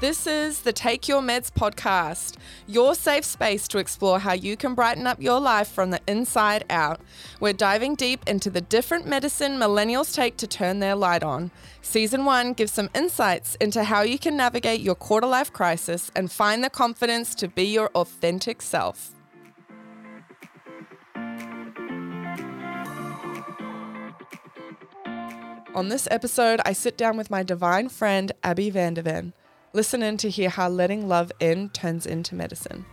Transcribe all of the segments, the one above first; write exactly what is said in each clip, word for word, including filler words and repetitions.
This is the Take Your Meds podcast, your safe space to explore how you can brighten up your life from the inside out. We're diving deep into the different medicine millennials take to turn their light on. Season one gives some insights into how you can navigate your quarter-life crisis and find the confidence to be your authentic self. On this episode, I sit down with my divine friend, Abby Vandervan. Listen in to hear how letting love in turns into medicine.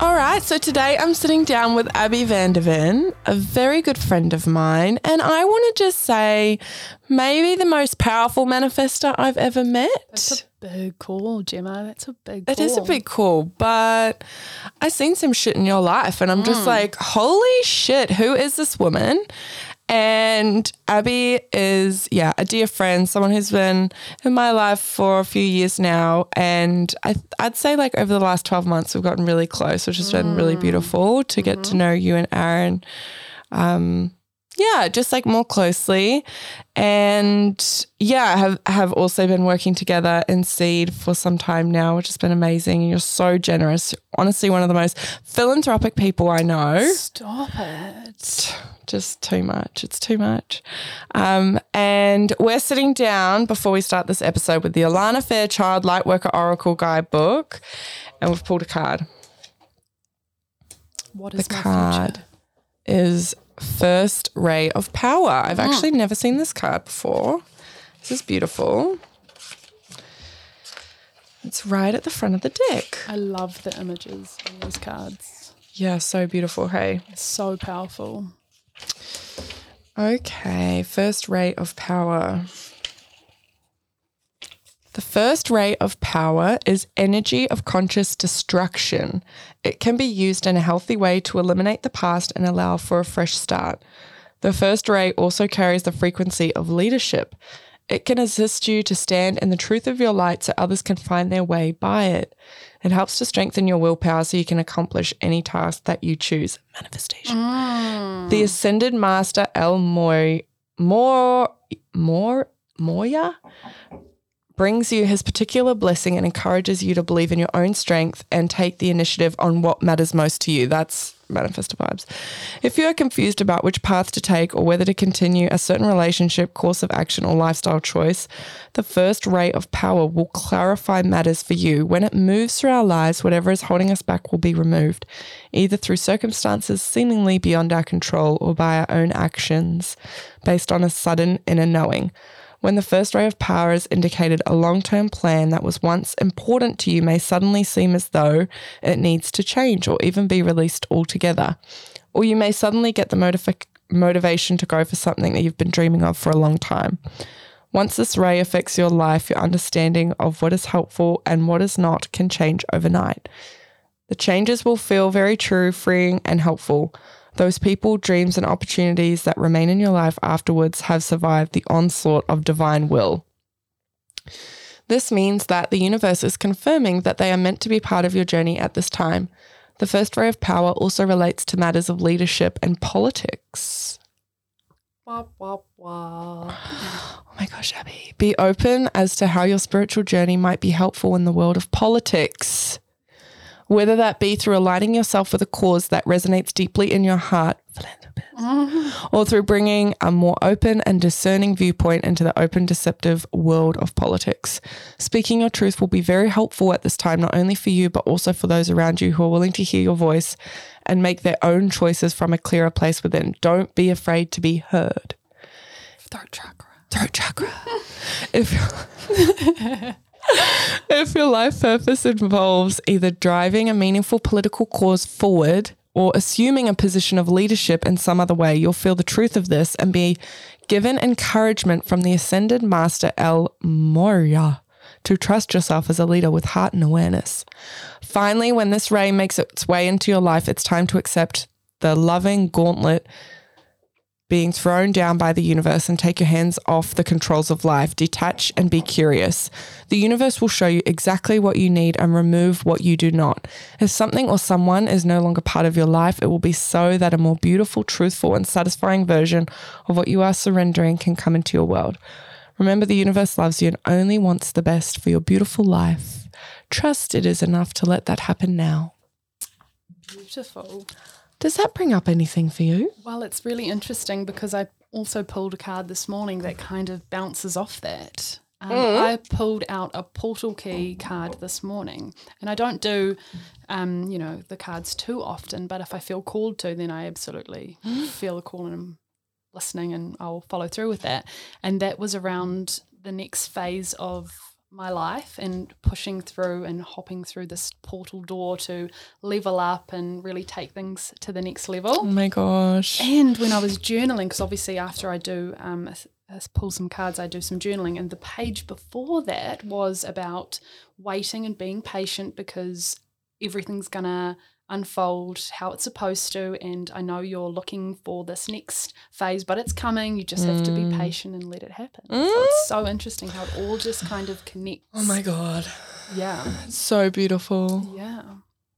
All right, so today I'm sitting down with Abby Vandervan, a very good friend of mine, and I want to just say maybe the most powerful manifestor I've ever met. That's a big call, Gemma. That's a big call. It is a big call, but I've seen some shit in your life and I'm mm. just like, holy shit, who is this woman? And Abby is, yeah, a dear friend, someone who's been in my life for a few years now. And I, I'd say like over the last twelve months, we've gotten really close, which has been really beautiful to get mm-hmm. to know you and Aaron. Um, yeah, just like more closely. And yeah, have, have also been working together in Seed for some time now, which has been amazing. And you're so generous. Honestly, one of the most philanthropic people I know. Stop it. Just too much. It's too much. Um, and we're sitting down before we start this episode with the Alana Fairchild Lightworker Oracle Guidebook, and we've pulled a card. What is the card? Future? Is First Ray of Power. I've mm. actually never seen this card before. This is beautiful. It's right at the front of the deck. I love the images on these cards. Yeah, so beautiful. Hey, it's so powerful. Okay, first ray of power. The first ray of power is energy of conscious destruction. It can be used in a healthy way to eliminate the past and allow for a fresh start. The first ray also carries the frequency of leadership. It can assist you to stand in the truth of your light so others can find their way by it. It helps to strengthen your willpower so you can accomplish any task that you choose. Manifestation. Mm. The Ascended Master El Morya Mor, Mor, Morya brings you his particular blessing and encourages you to believe in your own strength and take the initiative on what matters most to you. That's manifestor vibes. If you are confused about which path to take or whether to continue a certain relationship, course of action, or lifestyle choice, the first ray of power will clarify matters for you. When it moves through our lives, whatever is holding us back will be removed, either through circumstances seemingly beyond our control or by our own actions, based on a sudden inner knowing. When the first ray of power is indicated, a long-term plan that was once important to you may suddenly seem as though it needs to change or even be released altogether. Or you may suddenly get the motiv- motivation to go for something that you've been dreaming of for a long time. Once this ray affects your life, your understanding of what is helpful and what is not can change overnight. The changes will feel very true, freeing, and helpful. Those people, dreams, and opportunities that remain in your life afterwards have survived the onslaught of divine will. This means that the universe is confirming that they are meant to be part of your journey at this time. The first ray of power also relates to matters of leadership and politics. Wah, wah, wah. Oh my gosh, Abby. Be open as to how your spiritual journey might be helpful in the world of politics. Whether that be through aligning yourself with a cause that resonates deeply in your heart, mm-hmm. or through bringing a more open and discerning viewpoint into the open, deceptive world of politics. Speaking your truth will be very helpful at this time, not only for you, but also for those around you who are willing to hear your voice and make their own choices from a clearer place within. Don't be afraid to be heard. Throat chakra. Throat chakra. if If your life purpose involves either driving a meaningful political cause forward or assuming a position of leadership in some other way, you'll feel the truth of this and be given encouragement from the Ascended Master El Morya to trust yourself as a leader with heart and awareness. Finally, when this ray makes its way into your life, it's time to accept the loving gauntlet being thrown down by the universe and take your hands off the controls of life. Detach and be curious. The universe will show you exactly what you need and remove what you do not. If something or someone is no longer part of your life, it will be so that a more beautiful, truthful, and satisfying version of what you are surrendering can come into your world. Remember, the universe loves you and only wants the best for your beautiful life. Trust it is enough to let that happen now. Beautiful. Does that bring up anything for you? Well, it's really interesting because I also pulled a card this morning that kind of bounces off that. Um, mm. I pulled out a portal key card this morning, and I don't do, um, you know, the cards too often, but if I feel called to, then I absolutely feel a call and listening and I'll follow through with that. And that was around the next phase of my life and pushing through and hopping through this portal door to level up and really take things to the next level. Oh my gosh. And when I was journaling, because obviously after I do um, I, I pull some cards, I do some journaling, and the page before that was about waiting and being patient because everything's going to unfold how it's supposed to, and I know you're looking for this next phase, but it's coming. You just mm. have to be patient and let it happen. Mm. So it's so interesting how it all just kind of connects. Oh my god. Yeah. It's so beautiful. Yeah.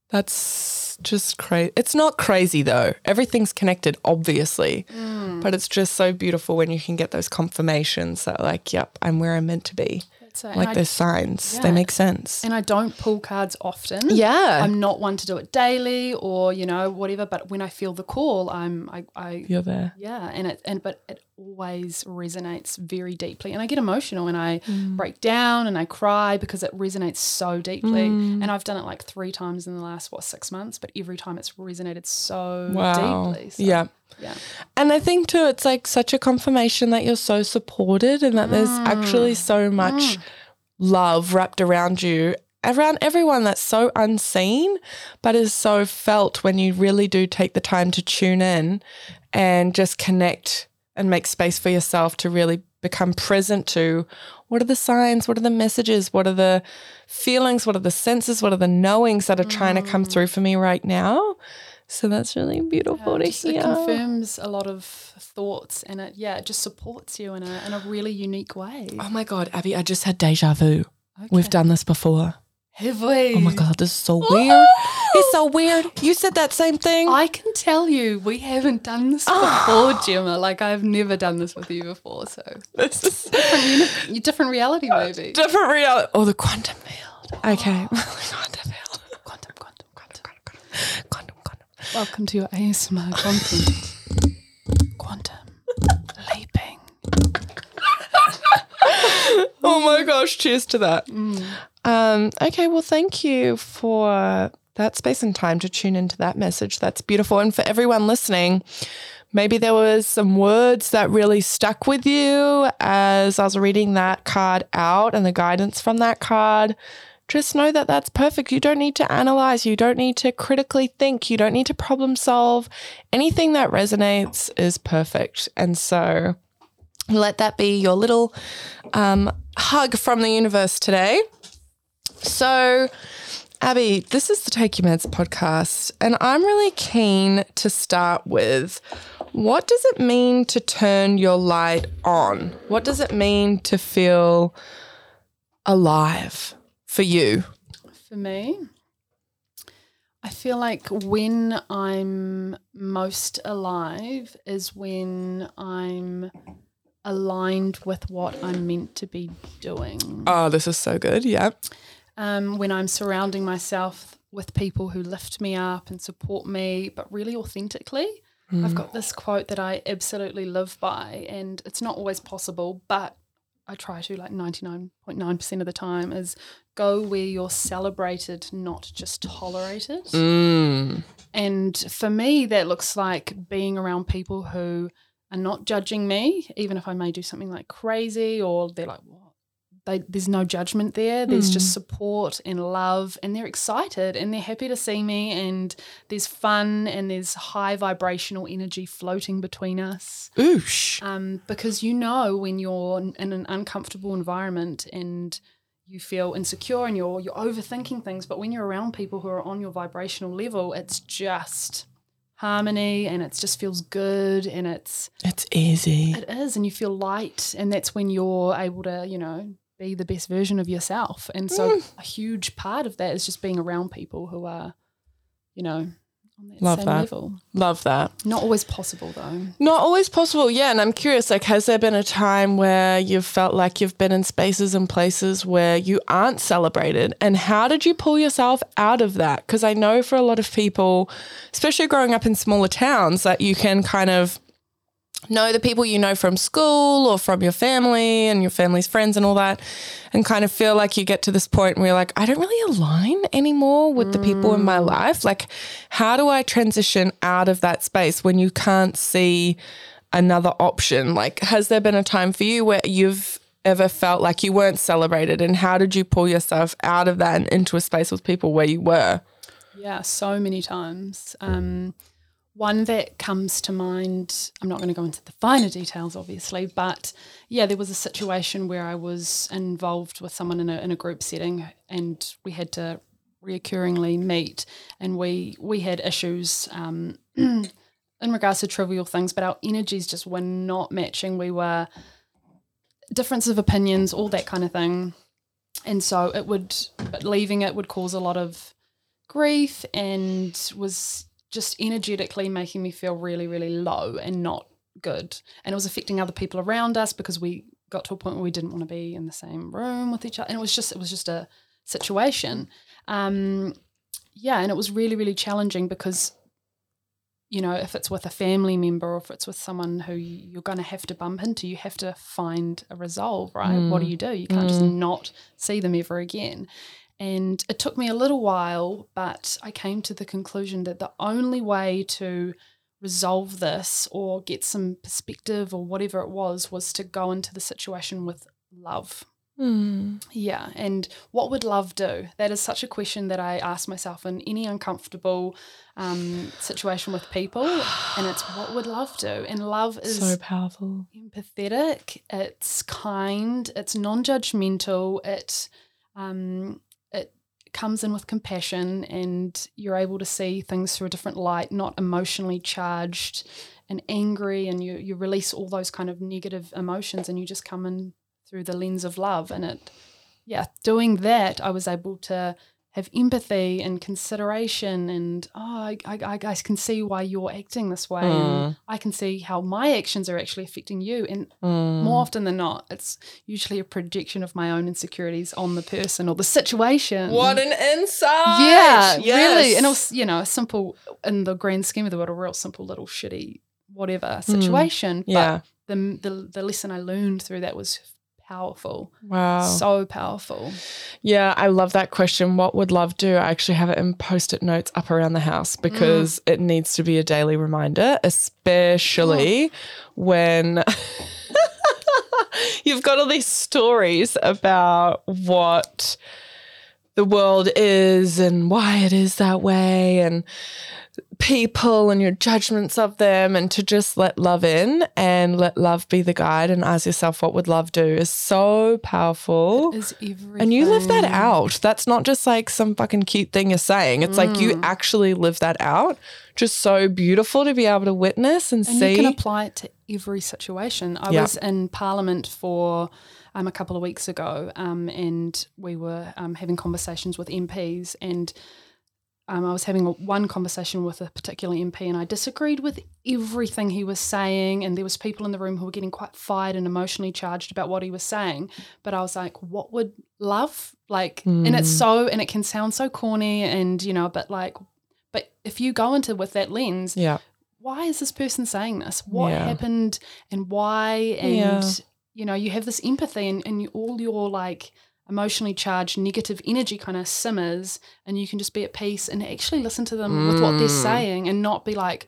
That's just crazy. It's not crazy though. Everything's connected, obviously, mm. but it's just so beautiful when you can get those confirmations that, like, yep, I'm where I'm meant to be. So, like those signs, yeah. They make sense. And I don't pull cards often. Yeah. I'm not one to do it daily or, you know, whatever, but when I feel the call, I'm I, I you're there. Yeah, and it and but it always resonates very deeply. And I get emotional and I mm. break down and I cry because it resonates so deeply. Mm. And I've done it like three times in the last what six months, but every time it's resonated so wow. deeply. So. Yeah. Yeah. And I think too, it's like such a confirmation that you're so supported and that mm. there's actually so much mm. love wrapped around you, around everyone, that's so unseen but is so felt when you really do take the time to tune in and just connect and make space for yourself to really become present to what are the signs, what are the messages, what are the feelings, what are the senses, what are the knowings that are mm. trying to come through for me right now. So that's really beautiful yeah, to hear. It confirms a lot of thoughts and it, yeah, it just supports you in a in a really unique way. Oh my God, Abby, I just had deja vu. Okay. We've done this before. Have we? Oh my God, this is so weird. Oh! It's so weird. You said that same thing. I can tell you we haven't done this before, oh. Gemma. Like, I've never done this with you before. So this is different, uni- different reality movie. Different reality. Oh, the quantum field. Okay. Oh. Quantum field. Quantum, quantum, quantum, quantum, quantum. quantum. Welcome to your A S M R content. Quantum leaping. Oh my gosh, cheers to that. Mm. Um, okay, well, thank you for that space and time to tune into that message. That's beautiful. And for everyone listening, maybe there was some words that really stuck with you as I was reading that card out and the guidance from that card. Just know that that's perfect. You don't need to analyze. You don't need to critically think. You don't need to problem solve. Anything that resonates is perfect. And so let that be your little um, hug from the universe today. So, Abby, this is the Take Your Meds podcast, and I'm really keen to start with, what does it mean to turn your light on? What does it mean to feel alive? For you? For me, I feel like when I'm most alive is when I'm aligned with what I'm meant to be doing. Oh, this is so good. Yeah. Um, when I'm surrounding myself with people who lift me up and support me, but really authentically. Mm. I've got this quote that I absolutely live by, and it's not always possible, but I try to, like ninety-nine point nine percent of the time, is go where you're celebrated, not just tolerated. Mm. And for me, that looks like being around people who are not judging me, even if I may do something like crazy or they're like, what? They, there's no judgment there. There's mm. just support and love, and they're excited and they're happy to see me, and there's fun and there's high vibrational energy floating between us. Oosh. Um, because you know when you're in an uncomfortable environment and you feel insecure and you're you're overthinking things, but when you're around people who are on your vibrational level, it's just harmony, and it just feels good, and it's it's easy. It is, and you feel light, and that's when you're able to, you know, be the best version of yourself. And so mm. a huge part of that is just being around people who are, you know, on that Love same that. level. Love that. Not always possible though. Not always possible, yeah. And I'm curious, like, has there been a time where you've felt like you've been in spaces and places where you aren't celebrated, and how did you pull yourself out of that? Because I know for a lot of people, especially growing up in smaller towns, that you can kind of know the people you know from school or from your family and your family's friends and all that, and kind of feel like you get to this point where you're like, I don't really align anymore with mm. the people in my life. Like, how do I transition out of that space when you can't see another option? Like, has there been a time for you where you've ever felt like you weren't celebrated, and how did you pull yourself out of that and into a space with people where you were? Yeah, so many times. Um One that comes to mind, I'm not going to go into the finer details obviously, but yeah, there was a situation where I was involved with someone in a, in a group setting, and we had to reoccurringly meet, and we we had issues um, in regards to trivial things, but our energies just were not matching. We were differences of opinions, all that kind of thing. And so it would, but leaving it would cause a lot of grief, and was just energetically making me feel really, really low and not good. And it was affecting other people around us, because we got to a point where we didn't want to be in the same room with each other. And it was just, it was just a situation. Um, yeah. And it was really, really challenging, because, you know, if it's with a family member or if it's with someone who you're going to have to bump into, you have to find a resolve, right? Mm. What do you do? You can't mm. just not see them ever again. And it took me a little while, but I came to the conclusion that the only way to resolve this or get some perspective or whatever it was was to go into the situation with love. Mm. Yeah. And what would love do? That is such a question that I ask myself in any uncomfortable um, situation with people. And it's, what would love do? And love is so powerful, empathetic. It's kind. It's non-judgmental. It, um, comes in with compassion, and you're able to see things through a different light, not emotionally charged and angry, and you, you release all those kind of negative emotions, and you just come in through the lens of love. And it, yeah, doing that, I was able to have empathy and consideration, and oh, I, I, I can see why you're acting this way, mm. and I can see how my actions are actually affecting you. And mm. more often than not, it's usually a projection of my own insecurities on the person or the situation. What an insight! Yeah, yes. Really. And it was, you know, a simple, in the grand scheme of the world, a real simple little shitty whatever situation. Mm. Yeah. But the, the the lesson I learned through that was powerful. Wow. So powerful. Yeah, I love that question. What would love do? I actually have it in Post-it notes up around the house, because mm. it needs to be a daily reminder, especially oh. when you've got all these stories about what the world is and why it is that way, and people and your judgments of them, and to just let love in and let love be the guide and ask yourself, what would love do, is so powerful. It is everything. And you live that out. That's not just like some fucking cute thing you're saying. It's mm. like you actually live that out. Just so beautiful to be able to witness and, and see. And you can apply it to every situation. I yeah. was in Parliament for um, a couple of weeks ago um, and we were um, having conversations with M Ps, and Um, I was having a, one conversation with a particular M P, and I disagreed with everything he was saying, and there was people in the room who were getting quite fired and emotionally charged about what he was saying. But I was like, what would love, like, mm. and it's so, and it can sound so corny and, you know, but like, but if you go into with that lens, yeah. why is this person saying this? What yeah. happened and why? And, yeah. you know, you have this empathy, and, and you, all your like emotionally charged negative energy kind of simmers, and you can just be at peace and actually listen to them mm. with what they're saying, and not be like,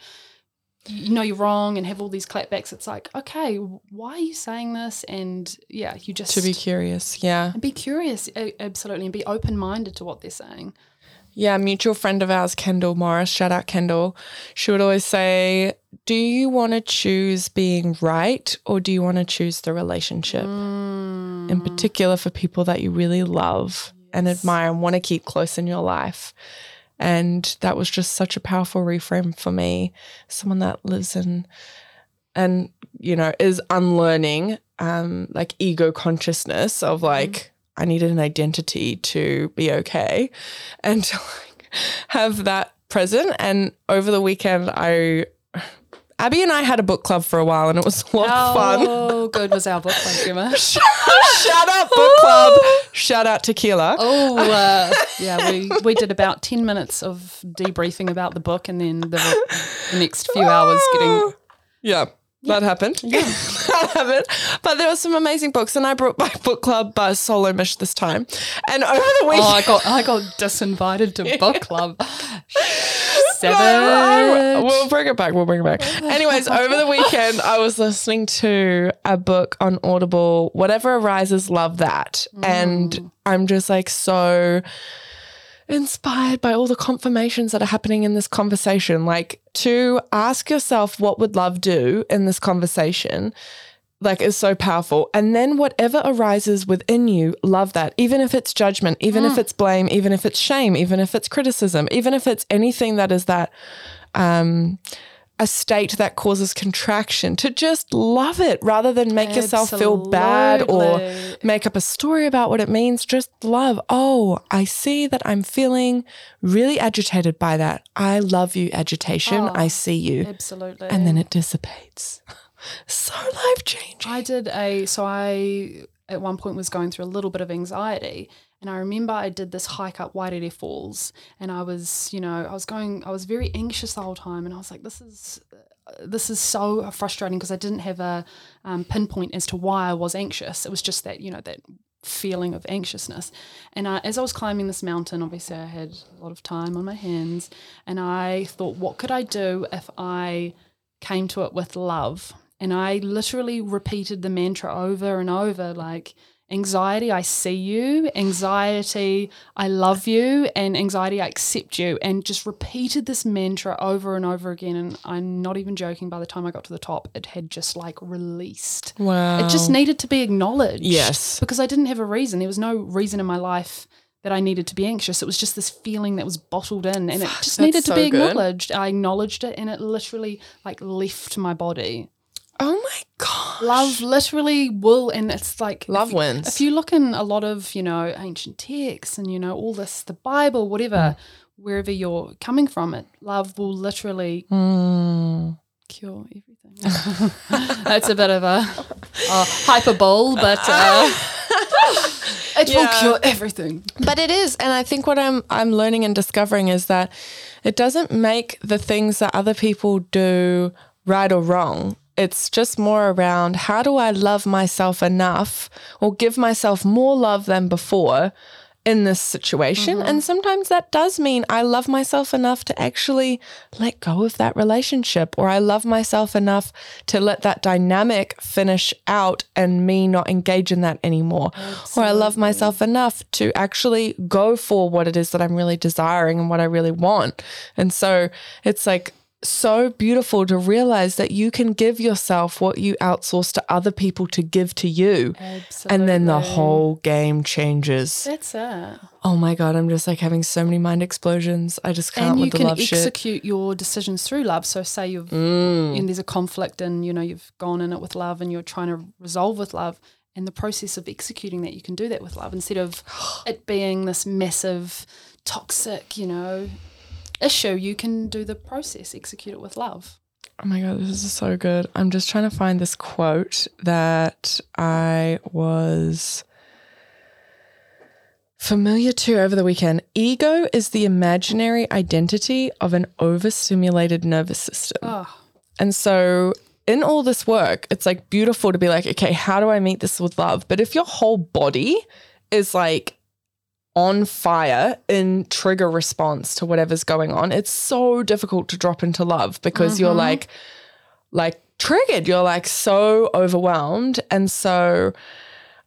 you know, you're wrong, and have all these clapbacks. It's like, okay, why are you saying this? And yeah, you just to be curious. Yeah. And be curious. Absolutely. And be open-minded to what they're saying. Yeah. A mutual friend of ours, Kendall Morris, shout out Kendall. She would always say, do you want to choose being right, or do you want to choose the relationship? Mm. In particular for people that you really love yes. and admire and want to keep close in your life. And that was just such a powerful reframe for me, someone that lives in and, you know, is unlearning um, like ego consciousness of like, mm-hmm. I needed an identity to be okay and to like have that present. And over the weekend, I Abby and I had a book club for a while and it was a lot How of fun. How good was our book club, Gemma? Shout out book club. Shout out tequila. Oh, uh, yeah. We, we did about ten minutes of debriefing about the book and then the, the next few hours getting. Yeah, yeah. that happened. Yeah. that happened. But there were some amazing books and I brought my book club by Solo Mish this time. And over the weekend. Oh, I got, I got disinvited to book club. No, we'll bring it back. We'll bring it back. Anyways, over the weekend, I was listening to a book on Audible, Whatever Arises, Love That. Mm. And I'm just like so inspired by all the confirmations that are happening in this conversation. Like to ask yourself, what would love do in this conversation? Like is so powerful. And then whatever arises within you, love that. Even if it's judgment, even mm. if it's blame, even if it's shame, even if it's criticism, even if it's anything that is that um, a state that causes contraction, to just love it rather than make Absolutely. yourself feel bad or make up a story about what it means. Just love. Oh, I see that I'm feeling really agitated by that. I love you, agitation. Oh, I see you. Absolutely. And then it dissipates. So life-changing. I did a, so I at one point was going through a little bit of anxiety and I remember I did this hike up Wairere Falls and I was, you know, I was going, I was very anxious the whole time and I was like, this is, this is so frustrating because I didn't have a um, pinpoint as to why I was anxious. It was just that, you know, that feeling of anxiousness. And uh, as I was climbing this mountain, obviously I had a lot of time on my hands and I thought, what could I do if I came to it with love? And I literally repeated the mantra over and over, like anxiety, I see you, anxiety, I love you, and anxiety, I accept you, and just repeated this mantra over and over again. And I'm not even joking, by the time I got to the top, it had just like released. Wow. It just needed to be acknowledged. Yes. Because I didn't have a reason. There was no reason in my life that I needed to be anxious. It was just this feeling that was bottled in and it just needed to be acknowledged. I acknowledged it and it literally like left my body. Oh my gosh. Love literally will, and it's like love if, wins. If you look in a lot of, you know, ancient texts and, you know, all this, the Bible, whatever, mm. wherever you're coming from, it love will literally mm. cure everything. That's a bit of a, a hyperbole, but uh, it yeah. will cure everything. But it is, and I think what I'm I'm learning and discovering is that it doesn't make the things that other people do right or wrong. It's just more around how do I love myself enough or give myself more love than before in this situation. Mm-hmm. And sometimes that does mean I love myself enough to actually let go of that relationship, or I love myself enough to let that dynamic finish out and me not engage in that anymore. Absolutely. Or I love myself enough to actually go for what it is that I'm really desiring and what I really want. And so it's like, so beautiful to realize that you can give yourself what you outsource to other people to give to you. Absolutely. And then the whole game changes. That's it. Oh my God, I'm just like having so many mind explosions. I just can't with the love shit. And you can execute your decisions through love. So say you've mm. and there's a conflict and, you know, you've gone in it with love and you're trying to resolve with love. And the process of executing that, you can do that with love instead of it being this massive toxic, you know, issue. You can do the process, execute it with love. Oh my God, this is so good. I'm just trying to find this quote that I was familiar to over the weekend. Ego is the imaginary identity of an overstimulated nervous system. Oh. And so in all this work, it's like beautiful to be like, okay, how do I meet this with love? But if your whole body is like on fire in trigger response to whatever's going on, it's so difficult to drop into love because mm-hmm. you're like, like triggered. You're like so overwhelmed. And so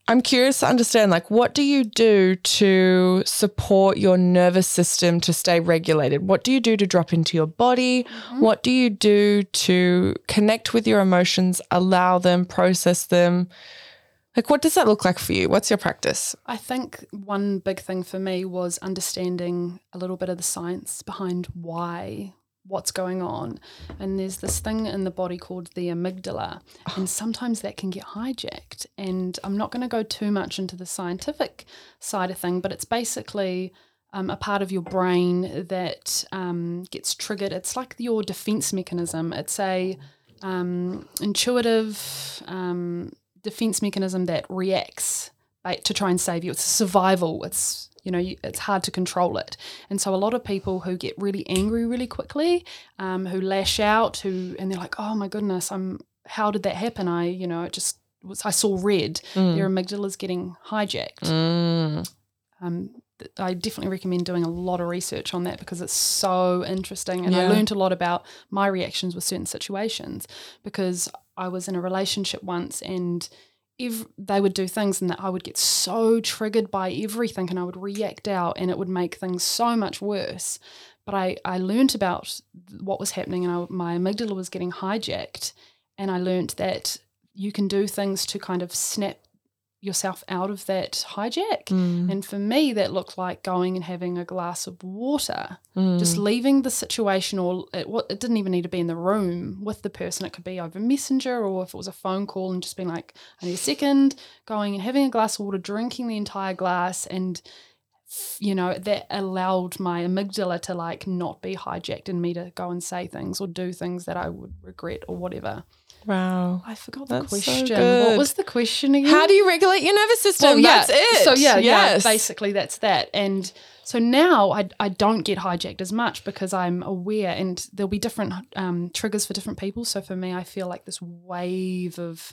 I'm curious to understand, like, what do you do to support your nervous system to stay regulated? What do you do to drop into your body? Mm-hmm. What do you do to connect with your emotions, allow them, process them? Like, what does that look like for you? What's your practice? I think one big thing for me was understanding a little bit of the science behind why, what's going on. And there's this thing in the body called the amygdala, and sometimes that can get hijacked. And I'm not going to go too much into the scientific side of thing, but it's basically um, a part of your brain that um, gets triggered. It's like your defense mechanism. It's a um, intuitive um defense mechanism that reacts to try and save you. It's survival. It's, you know, it's hard to control it. And so a lot of people who get really angry really quickly, um, who lash out, who and they're like, oh my goodness, I'm how did that happen? I, you know, it just was, I saw red. Mm. Their amygdala's getting hijacked. Mm. Um, I definitely recommend doing a lot of research on that because it's so interesting. And yeah. I learned a lot about my reactions with certain situations because I was in a relationship once and if they would do things and that I would get so triggered by everything and I would react out and it would make things so much worse. But I, I learned about what was happening and I, my amygdala was getting hijacked, and I learned that you can do things to kind of snap yourself out of that hijack. Mm. And for me, that looked like going and having a glass of water, mm. just leaving the situation, or it, it didn't even need to be in the room with the person. It could be over Messenger, or if it was a phone call, and just being like, I need a second, going and having a glass of water, drinking the entire glass. And, you know, that allowed my amygdala to like not be hijacked and me to go and say things or do things that I would regret or whatever. Wow. I forgot the That's question. So what was the question again? How do you regulate your nervous system? Well, yeah. That's it. So yeah, yes. yeah, basically that's that. And so now I, I don't get hijacked as much because I'm aware, and there'll be different um, triggers for different people. So for me, I feel like this wave of,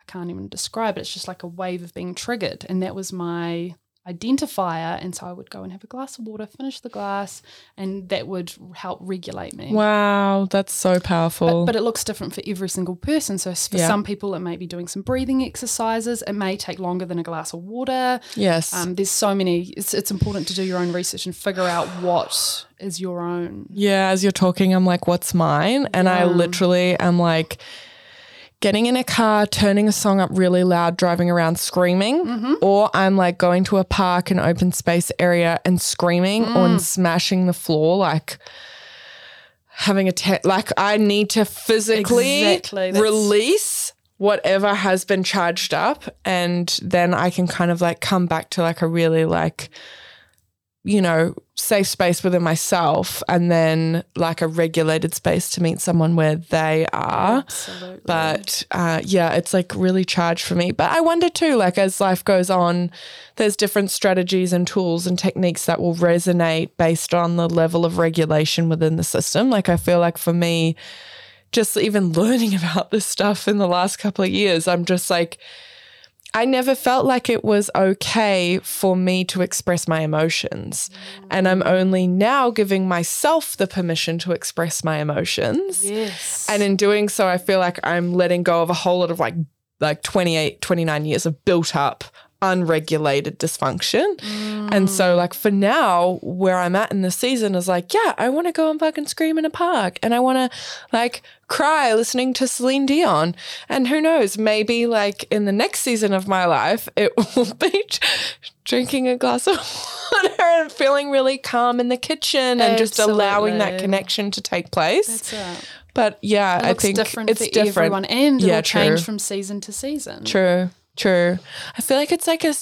I can't even describe it. It's just like a wave of being triggered. And that was my identifier. And so I would go and have a glass of water, finish the glass, and that would help regulate me. Wow, that's so powerful. But, but it looks different for every single person. So for yeah. some people, it may be doing some breathing exercises. It may take longer than a glass of water. Yes. Um, there's so many. It's, it's important to do your own research and figure out what is your own. Yeah, as you're talking, I'm like, what's mine? And yeah. I literally am like getting in a car, turning a song up really loud, driving around screaming, mm-hmm. or I'm like going to a park, an open space area, and screaming mm. or smashing the floor, like having a te- like I need to physically exactly. release whatever has been charged up, and then I can kind of like come back to like a really like, you know, safe space within myself, and then like a regulated space to meet someone where they are. Absolutely. But uh, yeah, it's like really charged for me. But I wonder too, like as life goes on, there's different strategies and tools and techniques that will resonate based on the level of regulation within the system. Like I feel like for me, just even learning about this stuff in the last couple of years, I'm just like, I never felt like it was okay for me to express my emotions. Mm. And I'm only now giving myself the permission to express my emotions. Yes. And in doing so, I feel like I'm letting go of a whole lot of like like twenty-eight, twenty-nine years of built up, unregulated dysfunction. Mm. And so like for now, where I'm at in the season is like, yeah, I want to go and fucking scream in a park, and I want to like cry listening to Celine Dion. And who knows, maybe like in the next season of my life, it will be drinking a glass of water and feeling really calm in the kitchen. Absolutely. And just allowing that connection to take place. That's it. But yeah, it I think different it's for different. Everyone, and yeah, it'll true. change from season to season. True. True. I feel like it's like a,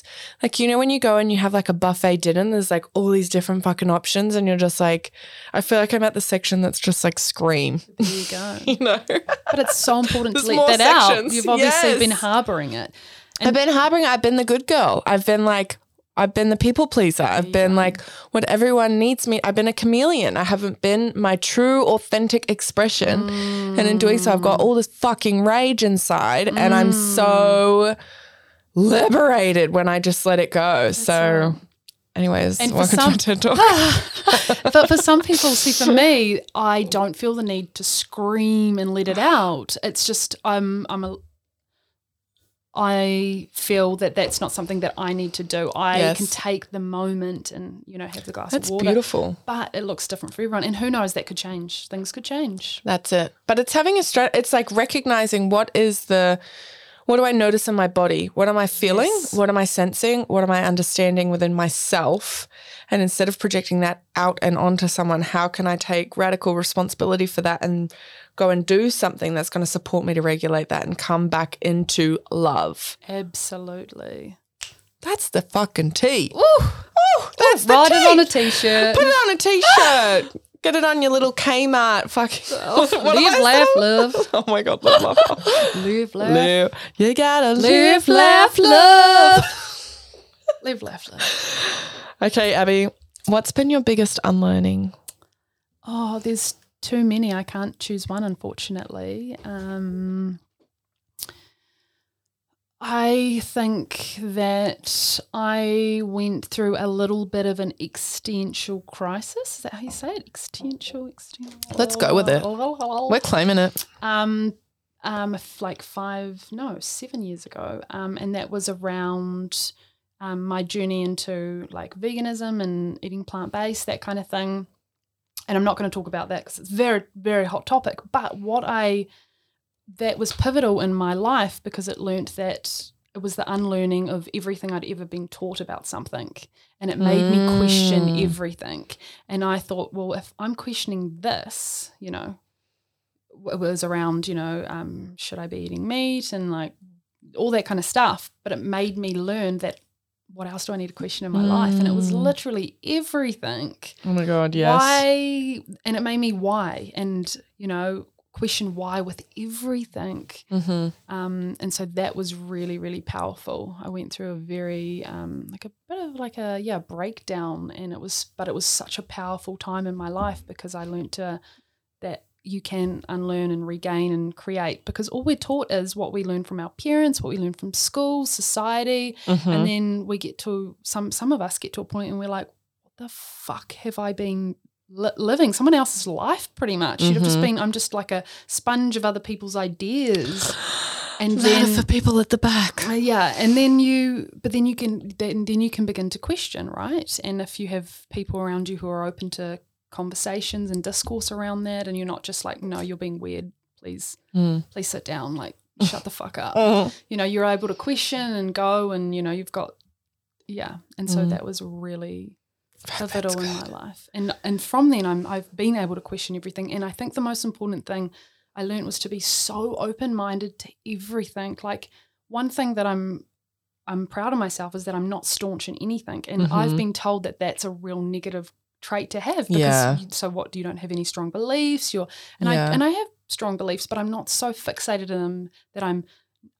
like, you know, when you go and you have like a buffet dinner and there's like all these different fucking options and you're just like, I feel like I'm at the section that's just like scream. There you go. You know? But it's so important to let that sections. out. You've obviously yes. been harboring it. And I've been harboring it. I've been the good girl. I've been like, I've been the people pleaser. I've yeah. been like what everyone needs me. I've been a chameleon. I haven't been my true, authentic expression. Mm. And in doing so, I've got all this fucking rage inside mm. and I'm so liberated when I just let it go. That's so right. Anyways, and welcome some, to TED Talk. But for some people, see, for me, I don't feel the need to scream and let it out. It's just I'm I'm a I feel that that's not something that I need to do. I yes. can take the moment and, you know, have the glass that's of water. That's beautiful. But it looks different for everyone. And who knows, that could change. Things could change. That's it. But it's having a strat- – it's like recognizing what is the – What do I notice in my body? What am I feeling? Yes. What am I sensing? What am I understanding within myself? And instead of projecting that out and onto someone, how can I take radical responsibility for that and go and do something that's going to support me to regulate that and come back into love? Absolutely. That's the fucking tea. Ooh, ooh, that's Ooh, the write tea. Write it on a T-shirt. Put it on a T-shirt. Get it on your little Kmart. Fucking oh, live, laugh, love. Oh my God, love, love. Live, laugh, live. You gotta live, live laugh, love. Live, laugh, love. Okay, Abby, what's been your biggest unlearning? Oh, there's too many. I can't choose one, unfortunately. Um, I think that I went through a little bit of an existential crisis. Is that how you say it? Existential, existential. Let's go with it. We're claiming it. Um, um, like five, no, seven years ago, um, and that was around um, my journey into like veganism and eating plant-based, that kind of thing. And I'm not going to talk about that because it's very, very hot topic. But what I that was pivotal in my life because it learnt that it was the unlearning of everything I'd ever been taught about something, and it made mm. me question everything. And I thought, well, if I'm questioning this, you know, it was around, you know, um, should I be eating meat and like all that kind of stuff, but it made me learn that what else do I need to question in my mm. life? And it was literally everything. Oh my God, yes. Why? And it made me why and, you know, question why with everything. Mm-hmm. Um, and so that was really, really powerful. I went through a very, um, like a bit of like a, yeah, breakdown, and it was, but it was such a powerful time in my life because I learned to, that you can unlearn and regain and create, because all we're taught is what we learn from our parents, what we learn from school, society. Mm-hmm. And then we get to some, some of us get to a point and we're like, what the fuck have I been living someone else's life, pretty much. Mm-hmm. You'd have just been, I'm just like a sponge of other people's ideas. And then for people at the back. Uh, yeah. And then you, but then you can, then, then you can begin to question, right? And if you have people around you who are open to conversations and discourse around that, and you're not just like, no, you're being weird. Please, mm. please sit down. Like, shut the fuck up. Oh. You know, you're able to question and go, and, you know, you've got, yeah. And so mm. that was really pivotal in my life, and and from then I'm, I've been able to question everything. And I think the most important thing I learned was to be so open-minded to everything. Like, one thing that I'm I'm proud of myself is that I'm not staunch in anything, and mm-hmm. I've been told that that's a real negative trait to have, because yeah. you, so what, you don't have any strong beliefs, you're and yeah. I and I have strong beliefs, but I'm not so fixated in them that I'm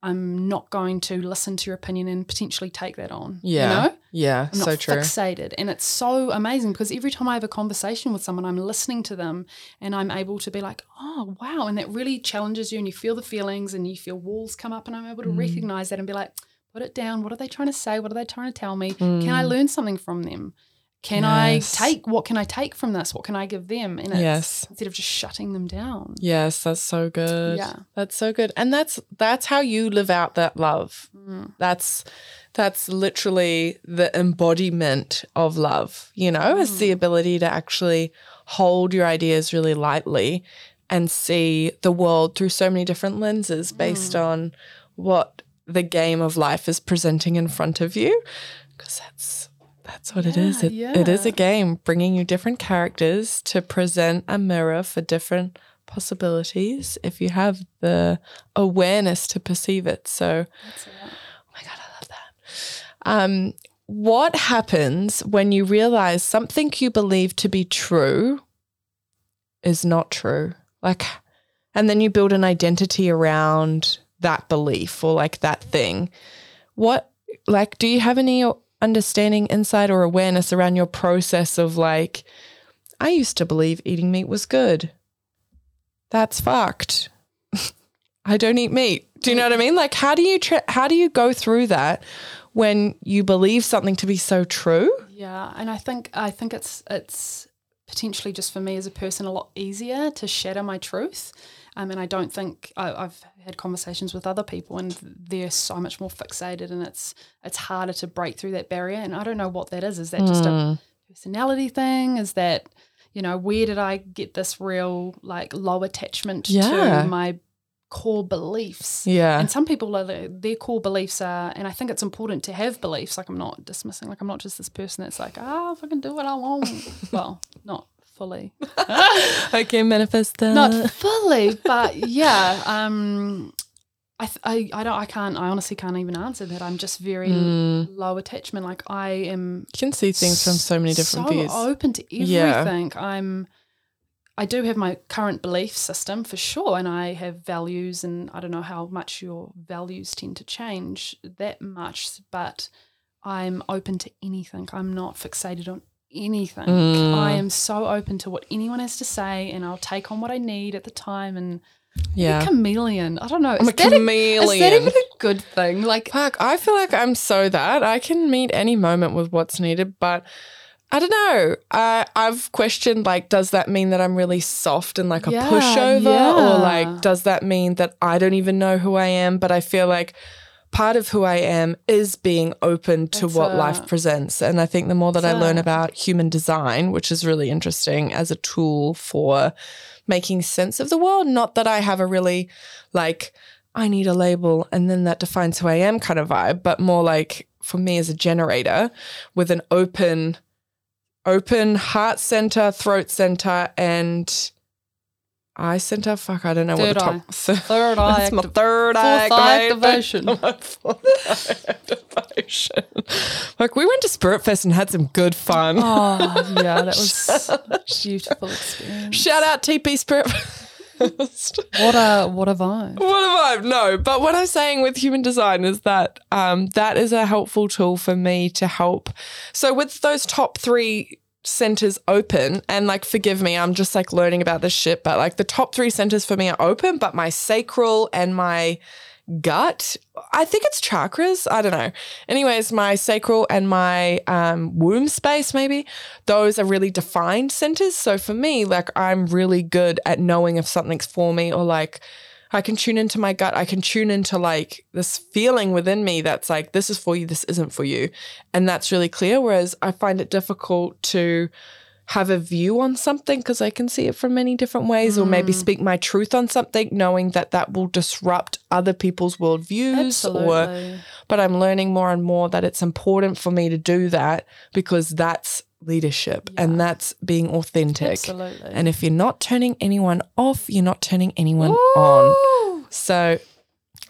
I'm not going to listen to your opinion and potentially take that on. Yeah. You know? Yeah. I'm not so true. Fixated. And it's so amazing because every time I have a conversation with someone, I'm listening to them and I'm able to be like, oh, wow. And that really challenges you, and you feel the feelings and you feel walls come up, and I'm able to mm. recognize that and be like, put it down. What are they trying to say? What are they trying to tell me? Mm. Can I learn something from them? Can yes. I take, what can I take from this? What can I give them? And it's, yes. instead of just shutting them down. Yes, that's so good. Yeah. That's so good. And that's that's how you live out that love. Mm. That's that's literally the embodiment of love, you know, mm. is the ability to actually hold your ideas really lightly and see the world through so many different lenses based mm. on what the game of life is presenting in front of you, because that's That's what yeah, it is. It, yeah. it is a game, bringing you different characters to present a mirror for different possibilities if you have the awareness to perceive it. So, That's it. Oh my God, I love that. Um, what happens when you realize something you believe to be true is not true? Like, and then you build an identity around that belief or like that thing. What, like, do you have any understanding, insight or awareness around your process of like, I used to believe eating meat was good. That's fucked. I don't eat meat. Do you know what I mean? Like, how do you tra- how do you go through that when you believe something to be so true? Yeah, and I think I think it's it's potentially just for me as a person a lot easier to shatter my truth. Um, and I don't think I, I've had conversations with other people, and they're so much more fixated, and it's it's harder to break through that barrier. And I don't know what that is. Is that mm. just a personality thing? Is that, you know, where did I get this real like low attachment yeah. to my core beliefs. Yeah. And some people, are the, their core beliefs are, and I think it's important to have beliefs. Like I'm not dismissing, like I'm not just this person that's like, ah, oh, if I can do what I want. Well, not fully. I can manifest that. Not fully, but yeah. Um, I, th- I I don't I can't I honestly can't even answer that. I'm just very mm. low attachment. Like I am. You can see things from so many different so views. So open to everything. Yeah. I'm. I do have my current belief system for sure, and I have values, and I don't know how much your values tend to change that much, but I'm open to anything. I'm not fixated on anything. Mm. I am so open to what anyone has to say, and I'll take on what I need at the time, and. Yeah, a chameleon. I don't know. I'm is a chameleon. A, is that even a good thing? Like, fuck, I feel like I'm so that I can meet any moment with what's needed, but I don't know. I I've questioned like, does that mean that I'm really soft and like a yeah, pushover, yeah. or like, does that mean that I don't even know who I am? But I feel like part of who I am is being open to That's what it. life presents, and I think the more that That's I learn it. about human design, which is really interesting as a tool for making sense of the world. Not that I have a really like, I need a label and then that defines who I am kind of vibe, but more like for me as a generator with an open, open heart center, throat center, and eye center. Fuck, I don't know third what the top. Eye. Third eye. That's my third eye, eye activation. My fourth eye activation. Like we went to Spirit Fest and had some good fun. Oh yeah, that was a beautiful experience. Shout out T P Spirit Fest. What a what a vibe. What a vibe. No, but what I'm saying with human design is that um, that is a helpful tool for me to help. So with those top three centers open, and like forgive me, I'm just like learning about this shit, but like the top three centers for me are open, but my sacral and my gut, I think it's chakras, I don't know, anyways, my sacral and my um womb space, maybe those are really defined centers. So for me, like I'm really good at knowing if something's for me, or like I can tune into my gut. I can tune into like this feeling within me that's like, this is for you, this isn't for you. And that's really clear. Whereas I find it difficult to have a view on something because I can see it from many different ways, mm. or maybe speak my truth on something, knowing that that will disrupt other people's worldviews. Absolutely. Or, but I'm learning more and more that it's important for me to do that because that's leadership, yeah. and that's being authentic. Absolutely. And if you're not turning anyone off, you're not turning anyone Ooh. on. So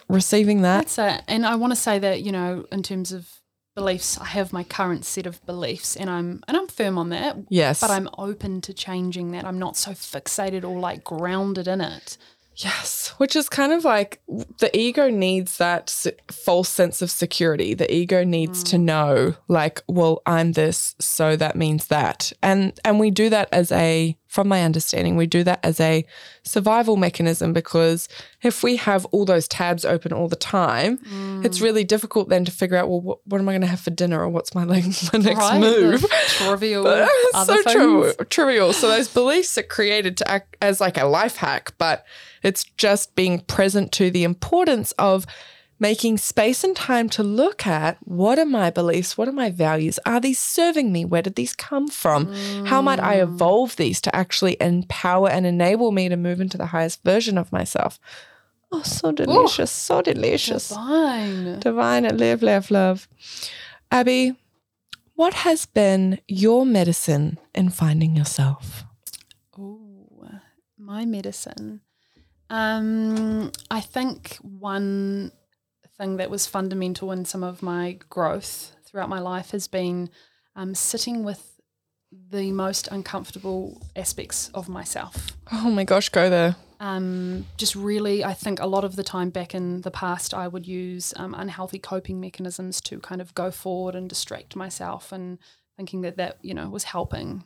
receiving that. That's it. And I want to say that, you know, in terms of beliefs, I have my current set of beliefs, and I'm and I'm firm on that. Yes. But I'm open to changing that. I'm not so fixated or like grounded in it. Yes, which is kind of like the ego needs that se- false sense of security. The ego needs mm. to know like, well, I'm this, so that means that. And and we do that as a, from my understanding, we do that as a survival mechanism, because if we have all those tabs open all the time, mm. it's really difficult then to figure out, well, what, what am I going to have for dinner, or what's my, like, my next right. move? Trivial. It's so trivial, trivial. So those beliefs are created to act as like a life hack, but it's just being present to the importance of making space and time to look at, what are my beliefs, what are my values, are these serving me, where did these come from, mm. how might I evolve these to actually empower and enable me to move into the highest version of myself. Oh, so delicious, Ooh, so delicious. Divine. Divine at live, laugh, love. Abby, what has been your medicine in finding yourself? Oh, my medicine. Um, I think one thing that was fundamental in some of my growth throughout my life has been um, sitting with the most uncomfortable aspects of myself. Oh my gosh, go there. Um, just really, I think a lot of the time back in the past, I would use um, unhealthy coping mechanisms to kind of go forward and distract myself, and thinking that that, you know, was helping.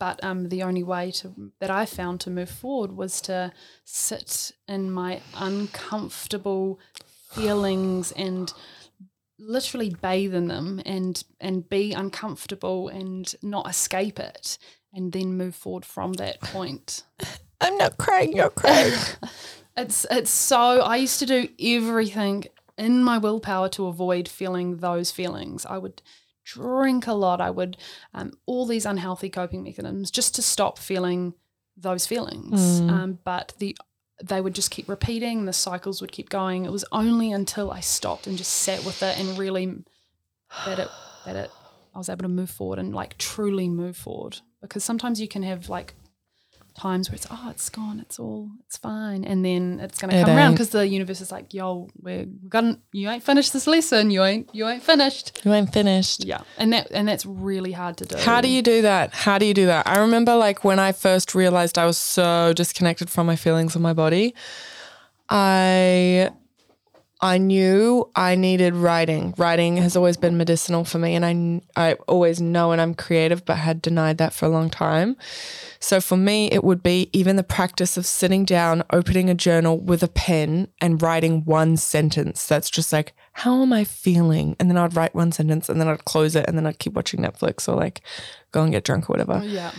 But um, the only way to, that I found to move forward was to sit in my uncomfortable feelings and literally bathe in them, and and be uncomfortable and not escape it, and then move forward from that point. I'm not crying, you're crying. It's it's so, I used to do everything in my willpower to avoid feeling those feelings. I would drink a lot, I would um, all these unhealthy coping mechanisms just to stop feeling those feelings. Mm. Um, but the they would just keep repeating, the cycles would keep going. It was only until I stopped and just sat with it and really that it that it I was able to move forward and like truly move forward. Because sometimes you can have like times where it's, oh, it's gone, it's all, it's fine, and then it's going to come ain't. around because the universe is like, yo, we're gonna, you ain't finished this lesson, you ain't, you ain't finished, you ain't finished. Yeah, and that and that's really hard to do. How do you do that? How do you do that? I remember like when I first realized I was so disconnected from my feelings and my body, I. I knew I needed writing. Writing has always been medicinal for me, and I, I always know when I'm creative, but had denied that for a long time. So for me, it would be even the practice of sitting down, opening a journal with a pen and writing one sentence. That's just like, how am I feeling? And then I'd write one sentence and then I'd close it and then I'd keep watching Netflix or like go and get drunk or whatever. Yeah.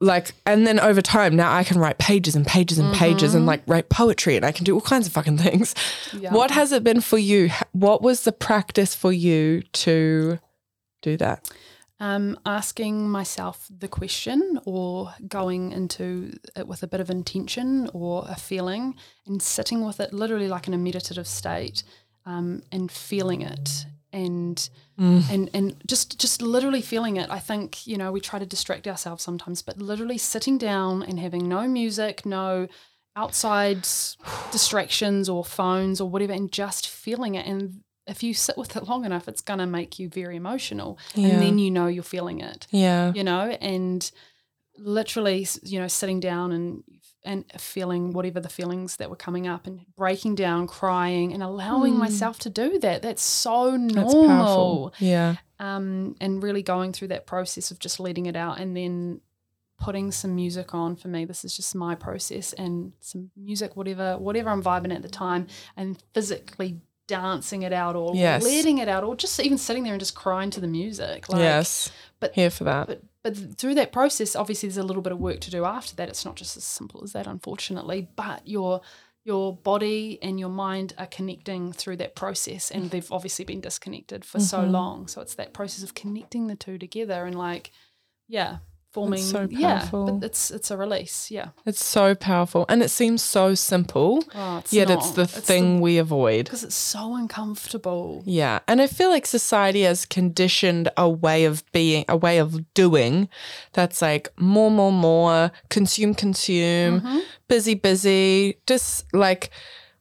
Like, and then over time, now I can write pages and pages and mm-hmm. pages and like write poetry and I can do all kinds of fucking things. Yeah. What has it been for you? What was the practice for you to do that? Um, asking myself the question or going into it with a bit of intention or a feeling and sitting with it literally like in a meditative state, um, and feeling it. And mm. and and just just literally feeling it. I think, you know, we try to distract ourselves sometimes, but literally sitting down and having no music, no outside distractions or phones or whatever, and just feeling it. And if you sit with it long enough, it's going to make you very emotional. Yeah. And then you know you're feeling it. Yeah. You know, and literally, you know, sitting down and and feeling whatever the feelings that were coming up and breaking down, crying, and allowing mm. myself to do that. That's so normal. That's yeah. Um, and really going through that process of just letting it out and then putting some music on. For me, this is just my process, and some music, whatever, whatever I'm vibing at the time, and physically dancing it out or yes. letting it out or just even sitting there and just crying to the music. Like, yes. But here for that. But, But through that process, obviously there's a little bit of work to do after that. It's not just as simple as that, unfortunately, but your your body and your mind are connecting through that process, and they've obviously been disconnected for mm-hmm. so long. So it's that process of connecting the two together and like, yeah, forming. It's so powerful. Yeah, but it's, it's a release, yeah. It's so powerful, and it seems so simple, oh, it's yet not. it's the it's thing the, we avoid. Because it's so uncomfortable. Yeah, and I feel like society has conditioned a way of being, a way of doing that's like more, more, more, consume, consume, mm-hmm. busy, busy, just like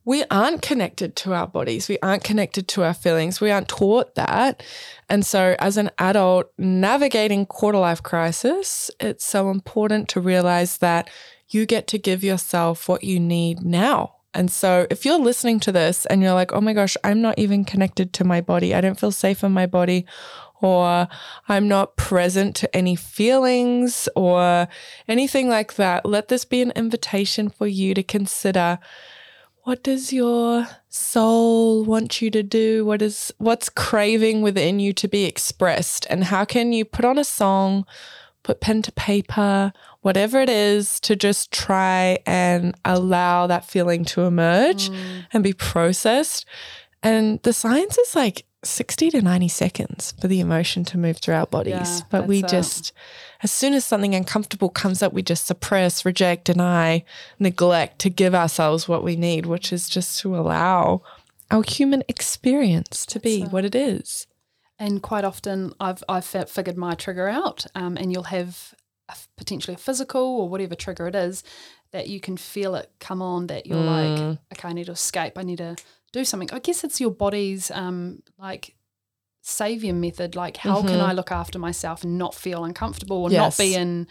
we aren't connected to our bodies. We aren't connected to our feelings. We aren't taught that. And so as an adult navigating quarter-life crisis, it's so important to realize that you get to give yourself what you need now. And so if you're listening to this and you're like, oh my gosh, I'm not even connected to my body. I don't feel safe in my body, or I'm not present to any feelings or anything like that, let this be an invitation for you to consider, what does your soul want you to do? What is, what's craving within you to be expressed? And how can you put on a song, put pen to paper, whatever it is, to just try and allow that feeling to emerge mm. and be processed? And the science is like sixty to ninety seconds for the emotion to move through our bodies. Yeah, but we just, it. as soon as something uncomfortable comes up, we just suppress, reject, deny, neglect to give ourselves what we need, which is just to allow our human experience to That's be it. what it is. And quite often I've, I've figured my trigger out, um, and you'll have a, potentially a physical or whatever trigger it is that you can feel it come on, that you're mm. like, okay, I need to escape, I need to do something. I guess it's your body's um like savior method, like how mm-hmm. can I look after myself and not feel uncomfortable or yes. not be in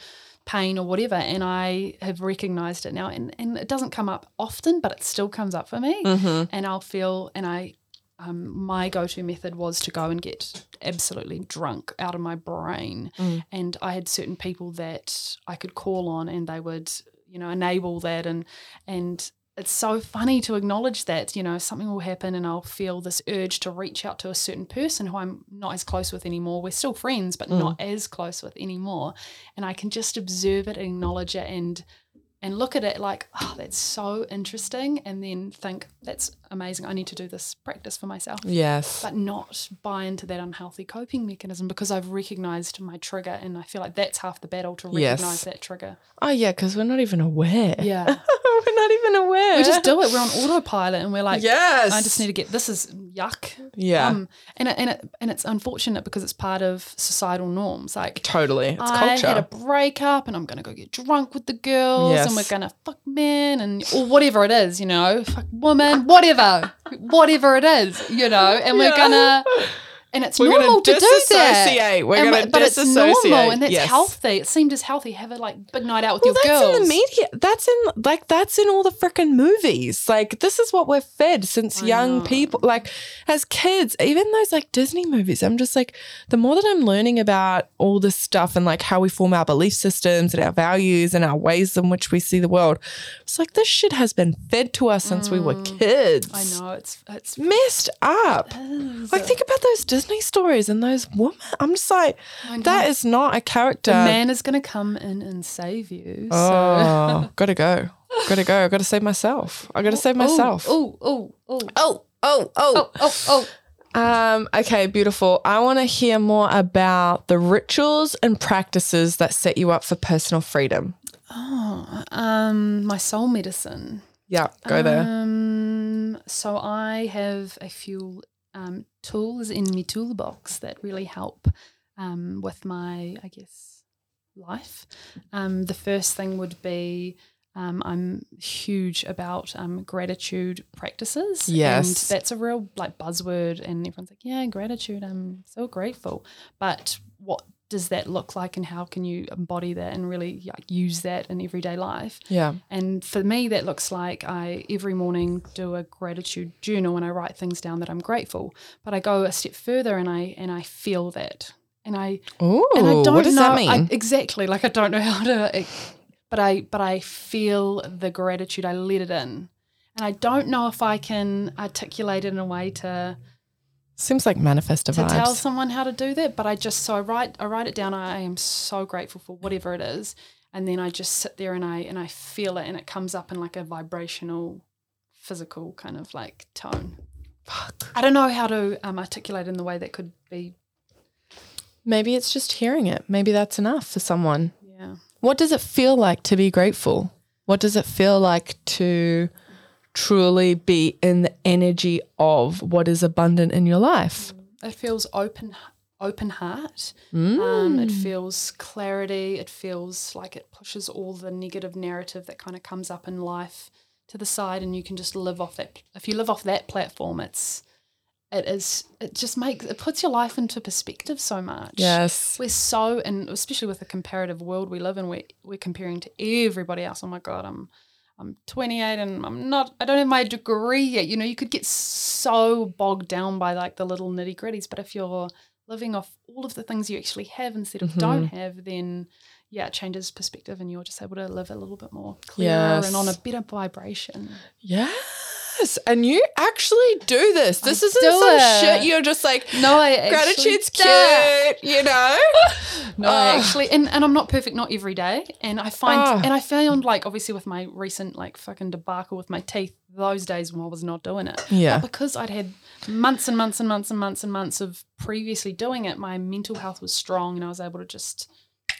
pain or whatever. And I have recognized it now, and, and it doesn't come up often, but it still comes up for me mm-hmm. and I'll feel, and I um my go-to method was to go and get absolutely drunk out of my brain mm. and I had certain people that I could call on, and they would, you know, enable that. And and it's so funny to acknowledge that, you know, something will happen and I'll feel this urge to reach out to a certain person who I'm not as close with anymore. We're still friends, but mm. not as close with anymore. And I can just observe it and acknowledge it and and look at it like, oh, that's so interesting. And then think, that's amazing, I need to do this practice for myself. Yes. But not buy into that unhealthy coping mechanism, because I've recognised my trigger, and I feel like that's half the battle, to recognise yes. that trigger. Oh, yeah, because we're not even aware. Yeah. We're not even aware. We just do it. We're on autopilot and we're like, yes. I just need to get, this is yuck. Yeah. Um, and, it, and, it, and it's unfortunate because it's part of societal norms. Like, totally. It's I culture. I had a breakup and I'm going to go get drunk with the girls yes. and we're going to fuck men and or whatever it is, you know, fuck woman, whatever, whatever it is, you know, and we're yeah. going to. And it's we're normal to do that. We're going to disassociate. But it's normal and that's yes. healthy. It seemed as healthy. Have a like big night out with well, your girls. Well, that's in the media. That's in like that's in all the freaking movies. Like this is what we're fed since I young know. people. Like as kids, even those like Disney movies. I'm just like, the more that I'm learning about all this stuff and like how we form our belief systems and our values and our ways in which we see the world, it's like this shit has been fed to us since mm. we were kids. I know it's it's messed up. It like think about those Disney Disney stories and those women. I'm just like, that is not a character. The man is going to come in and save you. So. Oh, gotta go. Gotta go. I gotta save myself. I gotta save myself. Oh, oh, oh, oh, oh, oh, oh, oh. Um, okay, beautiful. I want to hear more about the rituals and practices that set you up for personal freedom. Oh, um, my soul medicine. Yeah, go there. Um, so I have a few. Um, tools in my toolbox that really help um, with my, I guess, life. Um, the first thing would be um, I'm huge about um, gratitude practices. Yes. And that's a real like buzzword and everyone's like, yeah, gratitude, I'm so grateful. But what does that look like and how can you embody that and really like, use that in everyday life? Yeah. And for me, that looks like I every morning do a gratitude journal and I write things down that I'm grateful. But I go a step further and I and I feel that. And I Ooh, and I don't what does know that mean? I, exactly. Like I don't know how to it, but I but I feel the gratitude. I let it in. And I don't know if I can articulate it in a way to Seems like manifestor vibes. To tell someone how to do that, but I just so I write I write it down. I am so grateful for whatever it is, and then I just sit there and I and I feel it, and it comes up in like a vibrational, physical kind of like tone. Fuck. I don't know how to um, articulate in the way that could be. Maybe it's just hearing it. Maybe that's enough for someone. Yeah. What does it feel like to be grateful? What does it feel like to? Truly be in the energy of what is abundant in your life. It feels open open heart. Mm. Um, it feels clarity. It feels like it pushes all the negative narrative that kind of comes up in life to the side and you can just live off that. If you live off that platform, it's it is it just makes it puts your life into perspective so much. Yes. We're so and especially with the comparative world we live in, we're we're comparing to everybody else. Oh my God, I'm I'm twenty-eight and I'm not, I don't have my degree yet. You know, you could get so bogged down by like the little nitty gritties, but if you're living off all of the things you actually have instead of mm-hmm. don't have, then yeah, it changes perspective and you're just able to live a little bit more clearer yes. and on a better vibration. Yeah. And you actually do this. This I isn't some it. shit. You're just like, no, I gratitude's cute, that. you know? no, oh. I actually, and, and I'm not perfect, not every day. And I find, oh. and I found like, obviously with my recent like fucking debacle with my teeth, those days when I was not doing it. Yeah. But because I'd had months and months and months and months and months of previously doing it, my mental health was strong and I was able to just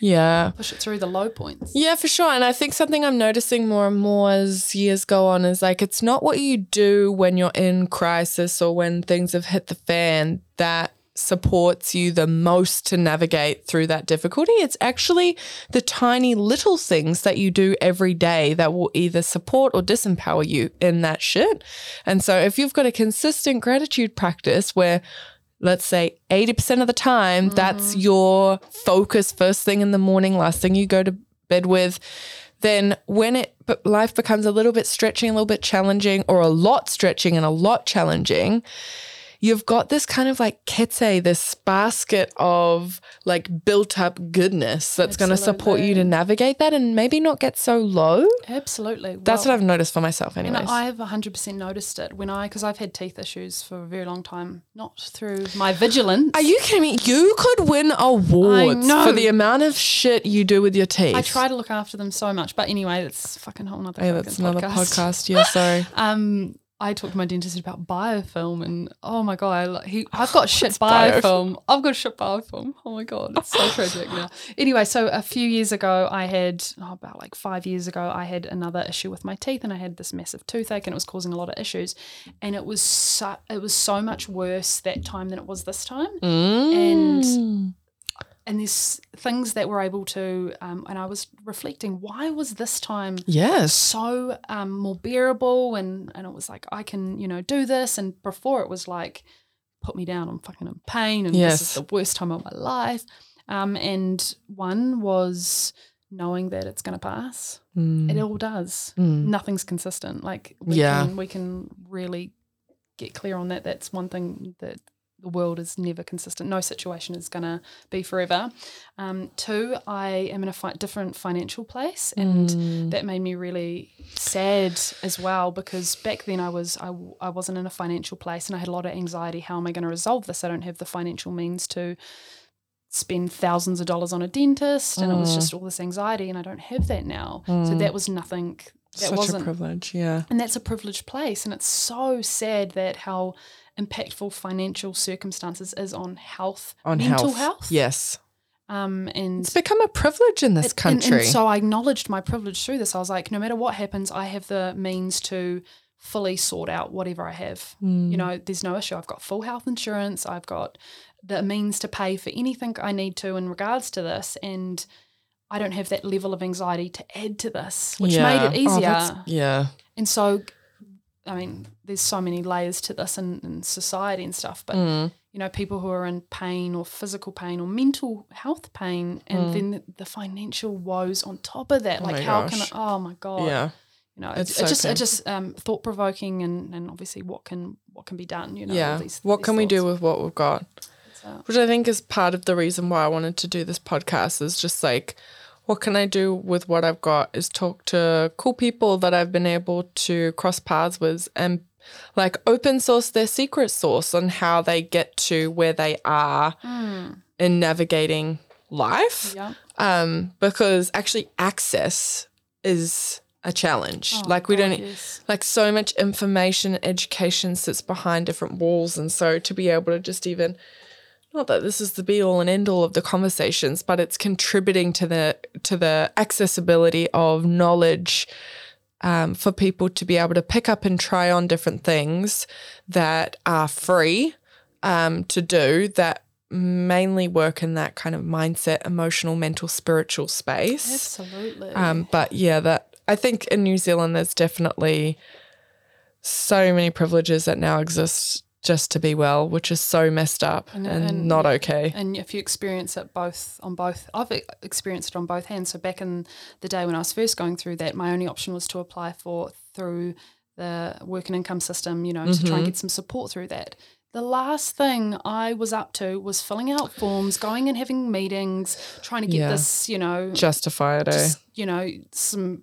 yeah, push it through the low points. Yeah, for sure. And I think something I'm noticing more and more as years go on is like it's not what you do when you're in crisis or when things have hit the fan that supports you the most to navigate through that difficulty. It's actually the tiny little things that you do every day that will either support or disempower you in that shit. And so if you've got a consistent gratitude practice where let's say eighty percent of the time, mm. that's your focus first thing in the morning, last thing you go to bed with, then when it but life becomes a little bit stretching, a little bit challenging, or a lot stretching and a lot challenging, you've got this kind of like kete, this basket of like built up goodness that's going to support you to navigate that and maybe not get so low. Absolutely. That's well, what I've noticed for myself anyways. And I've one hundred percent noticed it when I, because I've had teeth issues for a very long time, not through my vigilance. Are you kidding me? You could win awards for the amount of shit you do with your teeth. I try to look after them so much. But anyway, that's fucking whole nother podcast. Yeah, that's another podcast. podcast. Yeah, sorry. um, I talked to my dentist about biofilm, and oh my god, I, he, I've got shit biofilm. biofilm. I've got shit biofilm. Oh my god, it's so tragic now. Anyway, so a few years ago, I had oh, about like five years ago, I had another issue with my teeth, and I had this massive toothache, and it was causing a lot of issues. And it was so, it was so much worse that time than it was this time, mm. and. And there's things that were able to, um, and I was reflecting, why was this time yes. so um, more bearable? And, and it was like, I can, you know, do this. And before it was like, put me down, I'm fucking in pain, and yes. this is the worst time of my life. Um, and one was knowing that it's going to pass. Mm. It all does. Mm. Nothing's consistent. Like we, yeah. can, we can really get clear on that. That's one thing that the world is never consistent. No situation is going to be forever. Um, two, I am in a fi- different financial place, and mm. that made me really sad as well, because back then I, was, I, I wasn't in a financial place, and I had a lot of anxiety. How am I going to resolve this? I don't have the financial means to spend thousands of dollars on a dentist, and mm. it was just all this anxiety, and I don't have that now. Mm. So that was nothing. That Such wasn't, a privilege, yeah. And that's a privileged place, and it's so sad that how – impactful financial circumstances is on health, on mental health. health. Yes. Um, and it's become a privilege in this it, country. And, and so I acknowledged my privilege through this. I was like, no matter what happens, I have the means to fully sort out whatever I have. Mm. You know, there's no issue. I've got full health insurance. I've got the means to pay for anything I need to in regards to this. And I don't have that level of anxiety to add to this, which yeah. made it easier. Oh, yeah. And so I mean, there's so many layers to this in, in society and stuff, but, mm. you know, people who are in pain or physical pain or mental health pain, and mm. then the, the financial woes on top of that. Like, oh how gosh. can I, oh my God. Yeah. You know, it's it, so it just, it just um, thought provoking, and, and obviously what can, what can be done, you know. Yeah. All these, what these can thoughts. we do with what we've got? Which I think is part of the reason why I wanted to do this podcast, is just like, what can I do with what I've got, is talk to cool people that I've been able to cross paths with, and like open source their secret sauce on how they get to where they are mm. in navigating life. Yeah. Um, because actually access is a challenge. Oh, like we God, don't yes. like so much information, education sits behind different walls. And so to be able to just even, not that this is the be-all and end-all of the conversations, but it's contributing to the to the accessibility of knowledge um, for people to be able to pick up and try on different things that are free um, to do, that mainly work in that kind of mindset, emotional, mental, spiritual space. Absolutely. Um, but, yeah, that I think in New Zealand there's definitely so many privileges that now exist just to be well, which is so messed up and, and, and not okay. And if you experience it both on both, I've experienced it on both hands. So back in the day when I was first going through that, my only option was to apply for through the work and income system, you know, mm-hmm. to try and get some support through that. The last thing I was up to was filling out forms, going and having meetings, trying to get yeah. this, you know. Justify it, just, eh? You know, some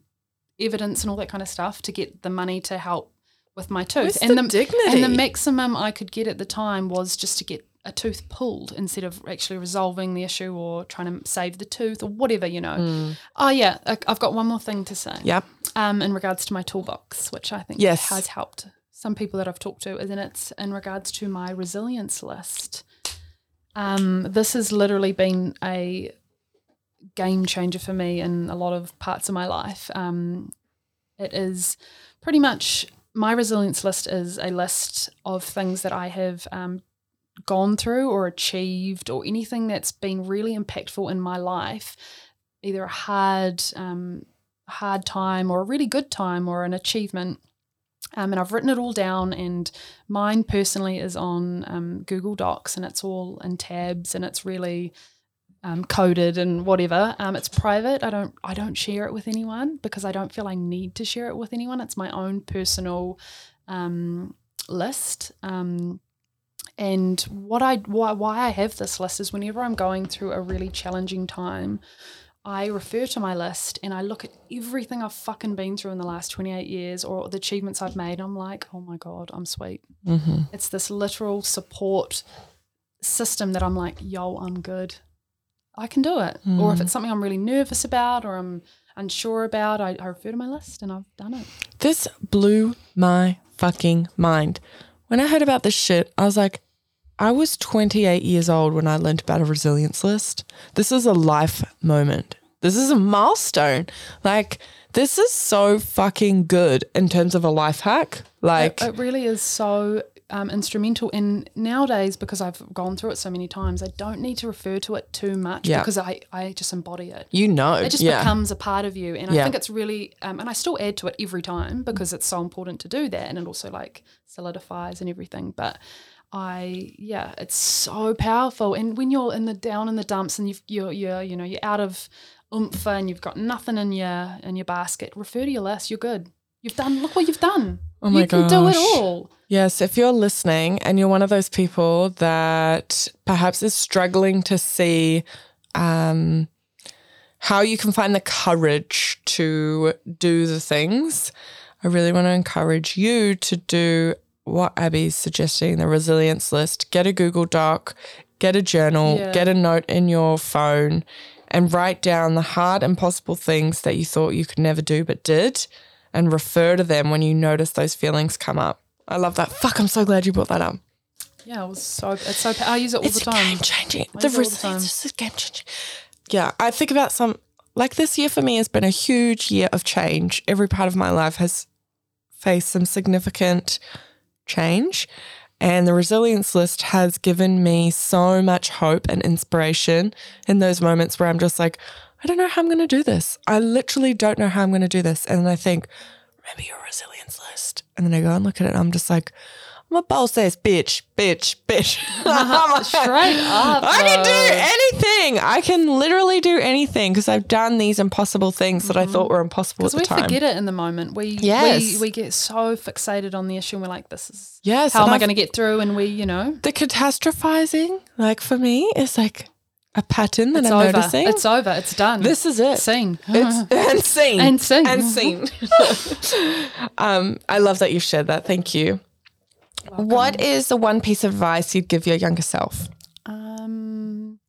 evidence and all that kind of stuff to get the money to help with my tooth. Where's and the, the dignity? And the maximum I could get at the time was just to get a tooth pulled instead of actually resolving the issue or trying to save the tooth or whatever, you know. Mm. Oh yeah, I, I've got one more thing to say. Yeah. Um, in regards to my toolbox, which I think yes. has helped some people that I've talked to, and then it's in regards to my resilience list. Um, this has literally been a game changer for me in a lot of parts of my life. Um, it is pretty much. My resilience list is a list of things that I have um, gone through or achieved, or anything that's been really impactful in my life, either a hard um, hard time or a really good time or an achievement. Um, and I've written it all down, and mine personally is on um, Google Docs, and it's all in tabs, and it's really um, coded and whatever. Um, it's private. I don't, I don't share it with anyone because I don't feel I need to share it with anyone. It's my own personal, um, list. Um, and what I, why, why I have this list is whenever I'm going through a really challenging time, I refer to my list and I look at everything I've fucking been through in the last twenty-eight years or the achievements I've made. And I'm like, oh my God, I'm sweet. Mm-hmm. It's this literal support system that I'm like, yo, I'm good. I can do it. Mm. Or if it's something I'm really nervous about or I'm unsure about, I, I refer to my list and I've done it. This blew my fucking mind. When I heard about this shit, I was like, I was twenty-eight years old when I learned about a resilience list. This is a life moment. This is a milestone. Like, this is so fucking good in terms of a life hack. Like, it, it really is so um, instrumental. And nowadays, because I've gone through it so many times, I don't need to refer to it too much yeah. because I, I just embody it. You know. It just yeah. becomes a part of you. And yeah. I think it's really um, – and I still add to it every time because it's so important to do that, and it also, like, solidifies and everything. But – I yeah, it's so powerful. And when you're in the down in the dumps and you've, you're you're you know you're out of oomph and you've got nothing in your in your basket, refer to your list. You're good. You've done. Look what you've done. Oh my gosh. You can do it all. Yes, if you're listening and you're one of those people that perhaps is struggling to see um, how you can find the courage to do the things, I really want to encourage you to do what Abby's suggesting, the resilience list. Get a Google Doc, get a journal, yeah. get a note in your phone, and write down the hard, impossible things that you thought you could never do but did, and refer to them when you notice those feelings come up. I love that. Fuck, I'm so glad you brought that up. Yeah, it was so, it's so, I use it all it's the time. It's game-changing. The resilience is game-changing. Yeah, I think about some, like this year for me has been a huge year of change. Every part of my life has faced some significant change, and the resilience list has given me so much hope and inspiration in those moments where I'm just like, I don't know how I'm going to do this. I literally don't know how I'm going to do this. And then I think, remember your resilience list. And then I go and look at it and I'm just like, my bowl says bitch, bitch, bitch. Uh, straight up. I can do anything. I can literally do anything because I've done these impossible things mm-hmm. that I thought were impossible at the time. Because we forget it in the moment. We, yes. we we get so fixated on the issue and we're like, this is yes, how am I've, I going to get through? And we, you know. The catastrophizing, like for me, is like a pattern that it's I'm over. noticing. It's over. It's done. This is it. Seen. It's, and seen. And seen. And seen. um, I love that you shared that. Thank you. Welcome. What is the one piece of advice you'd give your younger self? Um,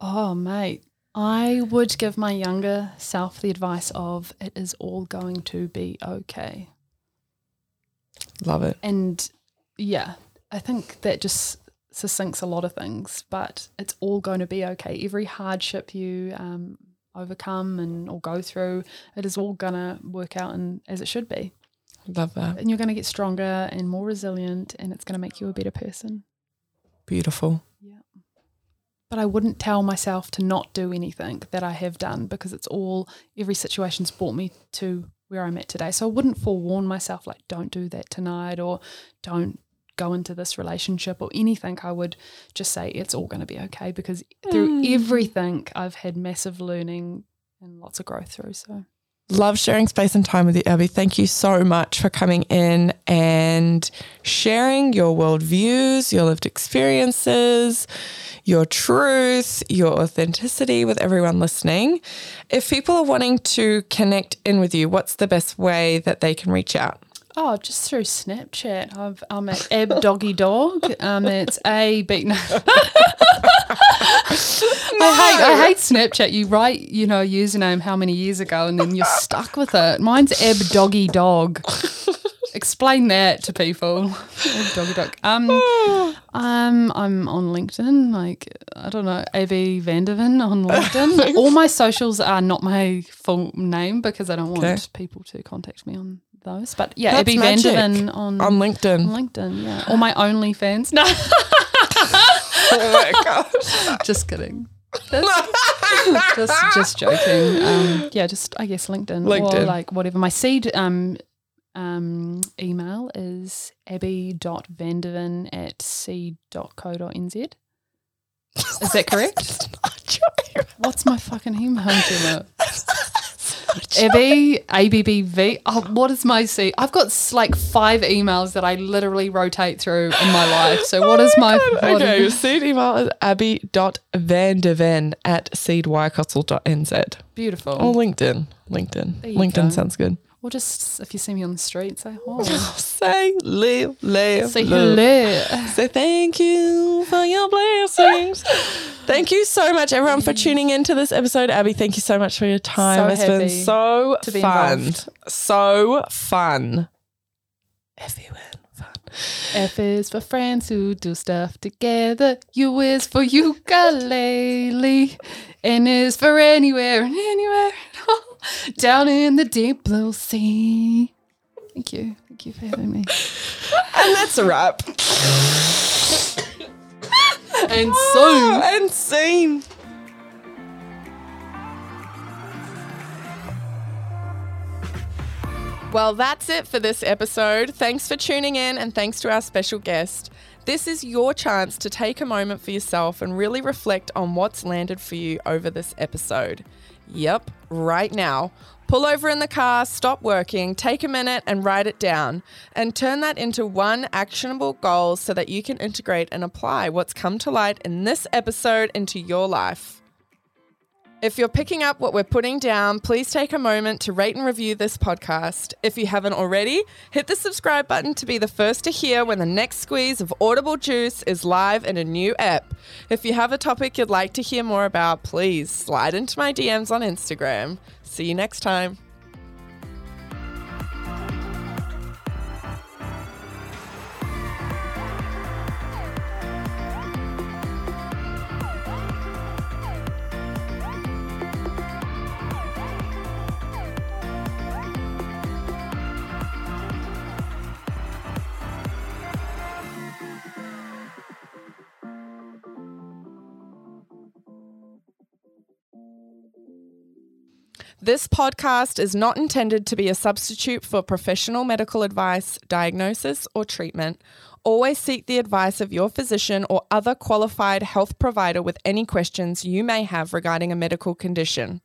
oh, mate, I would give my younger self the advice of it is all going to be okay. Love it. And, yeah, I think that just succincts a lot of things, but it's all going to be okay. Every hardship you um, overcome and or go through, it is all going to work out and as it should be. Love that. And you're going to get stronger and more resilient, and it's going to make you a better person. Beautiful. Yeah. But I wouldn't tell myself to not do anything that I have done because it's all, every situation's brought me to where I'm at today. So I wouldn't forewarn myself like don't do that tonight or don't go into this relationship or anything. I would just say it's all going to be okay because mm. through everything I've had massive learning and lots of growth through, so. Love sharing space and time with you, Abby. Thank you so much for coming in and sharing your worldviews, your lived experiences, your truth, your authenticity with everyone listening. If people are wanting to connect in with you, what's the best way that they can reach out? Oh, just through Snapchat. I've, I'm at ab doggy dog. Um, it's a beat. No. no. I hate I hate Snapchat. You write, you know, a username how many years ago, and then you're stuck with it. Mine's ab doggy dog. Explain that to people. Ab doggy dog. Um, um, I'm on LinkedIn. Like I don't know, Abby Vandervan on LinkedIn. All my socials are not my full name because I don't want okay. people to contact me on those, but yeah, Abby Vandervan on on LinkedIn, on LinkedIn, yeah, or my OnlyFans. No, oh my gosh, just kidding. just, just joking. Um, yeah, just I guess LinkedIn, LinkedIn or like whatever. My seed um um email is abby.vandervan at seed dot co dot n z. Is that correct? What's my fucking email? Abby, A B B V. Oh, what is my C? I've got like five emails that I literally rotate through in my life. So what oh is my. my okay, your seed email is abby.vanderven at seedycastle.nz. Beautiful. Or LinkedIn. LinkedIn. LinkedIn go. Sounds good. Or just if you see me on the street, say hi. Oh, say live, live, say hello. Say thank you for your blessings. Thank you so much, everyone, for tuning into this episode. Abby, thank you so much for your time. So it's been so to be fun. Involved. So fun. F is for friends who do stuff together. U is for ukulele. N is for anywhere and anywhere at all. Down in the deep blue sea. Thank you. Thank you for having me. And that's a wrap. And oh, soon. And soon. Well, that's it for this episode. Thanks for tuning in and thanks to our special guest. This is your chance to take a moment for yourself and really reflect on what's landed for you over this episode. Yep, right now. Pull over in the car, stop working, take a minute and write it down and turn that into one actionable goal so that you can integrate and apply what's come to light in this episode into your life. If you're picking up what we're putting down, please take a moment to rate and review this podcast. If you haven't already, hit the subscribe button to be the first to hear when the next squeeze of Audible Juice is live in a new app. If you have a topic you'd like to hear more about, please slide into my D Ms on Instagram. See you next time. This podcast is not intended to be a substitute for professional medical advice, diagnosis, or treatment. Always seek the advice of your physician or other qualified health provider with any questions you may have regarding a medical condition.